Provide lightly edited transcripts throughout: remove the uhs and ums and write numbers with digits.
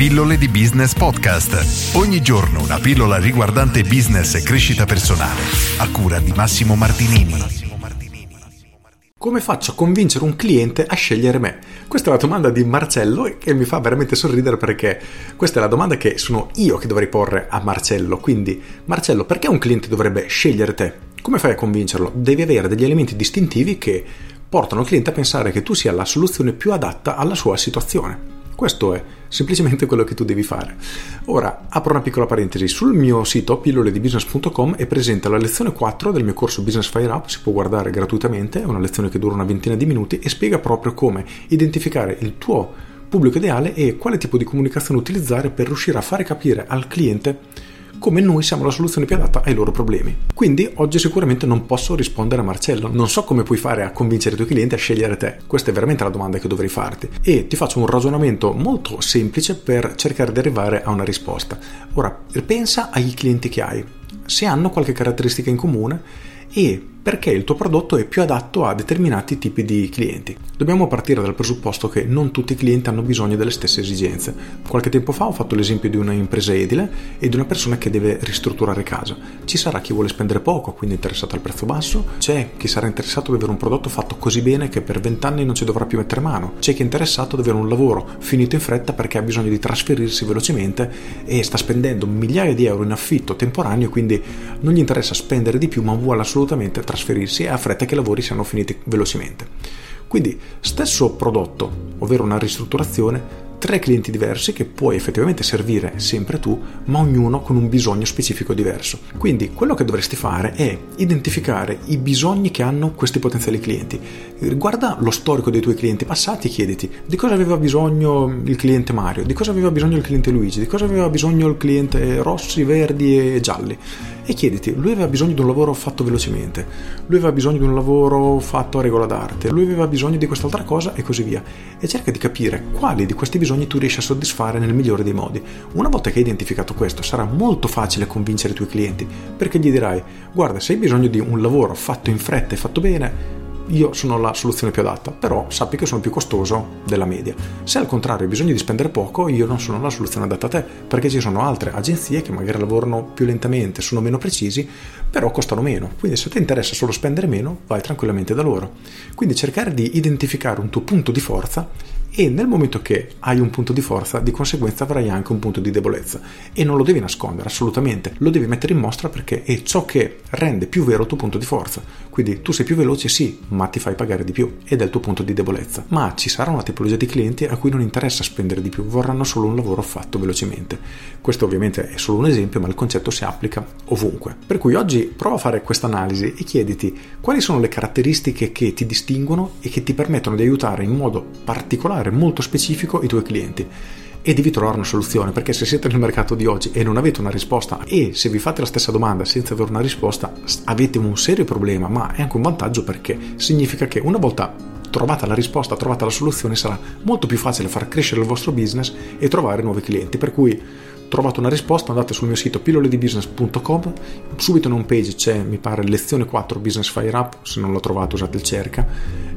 Pillole di Business Podcast. Ogni giorno una pillola riguardante business e crescita personale, a cura di Massimo Martinini. Come faccio a convincere un cliente a scegliere me? Questa è la domanda di Marcello che mi fa veramente sorridere, perché questa è la domanda che sono io che dovrei porre a Marcello. Quindi, Marcello, perché un cliente dovrebbe scegliere te? Come fai a convincerlo? Devi avere degli elementi distintivi che portano il cliente a pensare che tu sia la soluzione più adatta alla sua situazione. Questo è semplicemente quello che tu devi fare. Ora, apro una piccola parentesi. Sul mio sito pilloledibusiness.com è presente la lezione 4 del mio corso Business Fire Up, si può guardare gratuitamente, è una lezione che dura una ventina di minuti e spiega proprio come identificare il tuo pubblico ideale e quale tipo di comunicazione utilizzare per riuscire a fare capire al cliente come noi siamo la soluzione più adatta ai loro problemi. Quindi oggi sicuramente non posso rispondere a Marcello. Non so come puoi fare a convincere i tuoi clienti a scegliere te. Questa è veramente la domanda che dovrei farti. E ti faccio un ragionamento molto semplice per cercare di arrivare a una risposta. Ora, pensa ai clienti che hai. Se hanno qualche caratteristica in comune e perché il tuo prodotto è più adatto a determinati tipi di clienti. Dobbiamo partire dal presupposto che non tutti i clienti hanno bisogno delle stesse esigenze. Qualche tempo fa ho fatto l'esempio di un'impresa edile e di una persona che deve ristrutturare casa. Ci sarà chi vuole spendere poco, quindi interessato al prezzo basso, c'è chi sarà interessato ad avere un prodotto fatto così bene che per 20 anni non ci dovrà più mettere mano, c'è chi è interessato ad avere un lavoro finito in fretta perché ha bisogno di trasferirsi velocemente e sta spendendo migliaia di euro in affitto temporaneo, quindi non gli interessa spendere di più ma vuole assolutamente trasferirsi e ha fretta che i lavori siano finiti velocemente. Quindi stesso prodotto, ovvero una ristrutturazione, 3 clienti diversi che puoi effettivamente servire sempre tu, ma ognuno con un bisogno specifico diverso. Quindi quello che dovresti fare è identificare i bisogni che hanno questi potenziali clienti. Guarda lo storico dei tuoi clienti passati e chiediti di cosa aveva bisogno il cliente Mario, di cosa aveva bisogno il cliente Luigi, di cosa aveva bisogno il cliente rossi, verdi e gialli. E chiediti, lui aveva bisogno di un lavoro fatto velocemente, lui aveva bisogno di un lavoro fatto a regola d'arte, lui aveva bisogno di quest'altra cosa e così via. E cerca di capire quali di questi bisogni tu riesci a soddisfare nel migliore dei modi. Una volta che hai identificato questo, sarà molto facile convincere i tuoi clienti, perché gli dirai, guarda, se hai bisogno di un lavoro fatto in fretta e fatto bene, io sono la soluzione più adatta, però sappi che sono più costoso della media. Se al contrario hai bisogno di spendere poco, io non sono la soluzione adatta a te, perché ci sono altre agenzie che magari lavorano più lentamente, sono meno precisi, però costano meno. Quindi se ti interessa solo spendere meno, vai tranquillamente da loro. Quindi cercare di identificare un tuo punto di forza, e nel momento che hai un punto di forza, di conseguenza avrai anche un punto di debolezza e non lo devi nascondere assolutamente, lo devi mettere in mostra perché è ciò che rende più vero il tuo punto di forza. Quindi tu sei più veloce, sì, ma ti fai pagare di più ed è il tuo punto di debolezza. Ma ci sarà una tipologia di clienti a cui non interessa spendere di più, vorranno solo un lavoro fatto velocemente. Questo ovviamente è solo un esempio, ma il concetto si applica ovunque. Per cui oggi prova a fare questa analisi e chiediti quali sono le caratteristiche che ti distinguono e che ti permettono di aiutare in modo particolare, molto specifico, i tuoi clienti, e devi trovare una soluzione, perché se siete nel mercato di oggi e non avete una risposta, e se vi fate la stessa domanda senza avere una risposta, avete un serio problema, ma è anche un vantaggio, perché significa che una volta trovata la risposta, trovata la soluzione, sarà molto più facile far crescere il vostro business e trovare nuovi clienti. Per cui trovate una risposta, andate sul mio sito pilloledibusiness.com, subito in home page c'è, mi pare, lezione 4 Business Fire Up, se non lo trovate usate il cerca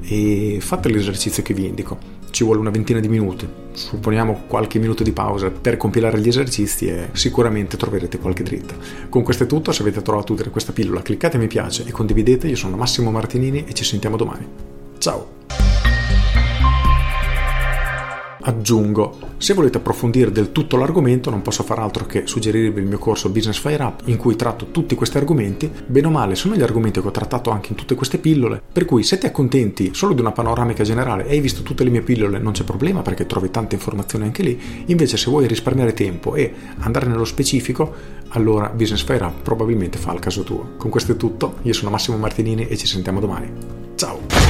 e fate l'esercizio che vi indico. Ci vuole una ventina di minuti, supponiamo qualche minuto di pausa per compilare gli esercizi e sicuramente troverete qualche dritta. Con questo è tutto, se avete trovato utile questa pillola cliccate mi piace e condividete. Io sono Massimo Martinini e ci sentiamo domani. Ciao! Aggiungo, se volete approfondire del tutto l'argomento non posso far altro che suggerirvi il mio corso Business Fire Up, in cui tratto tutti questi argomenti. Bene o male sono gli argomenti che ho trattato anche in tutte queste pillole, per cui se ti accontenti solo di una panoramica generale e hai visto tutte le mie pillole non c'è problema, perché trovi tante informazioni anche lì. Invece se vuoi risparmiare tempo e andare nello specifico, allora Business Fire Up probabilmente fa il caso tuo. Con questo è tutto, io sono Massimo Martinini e ci sentiamo domani. Ciao!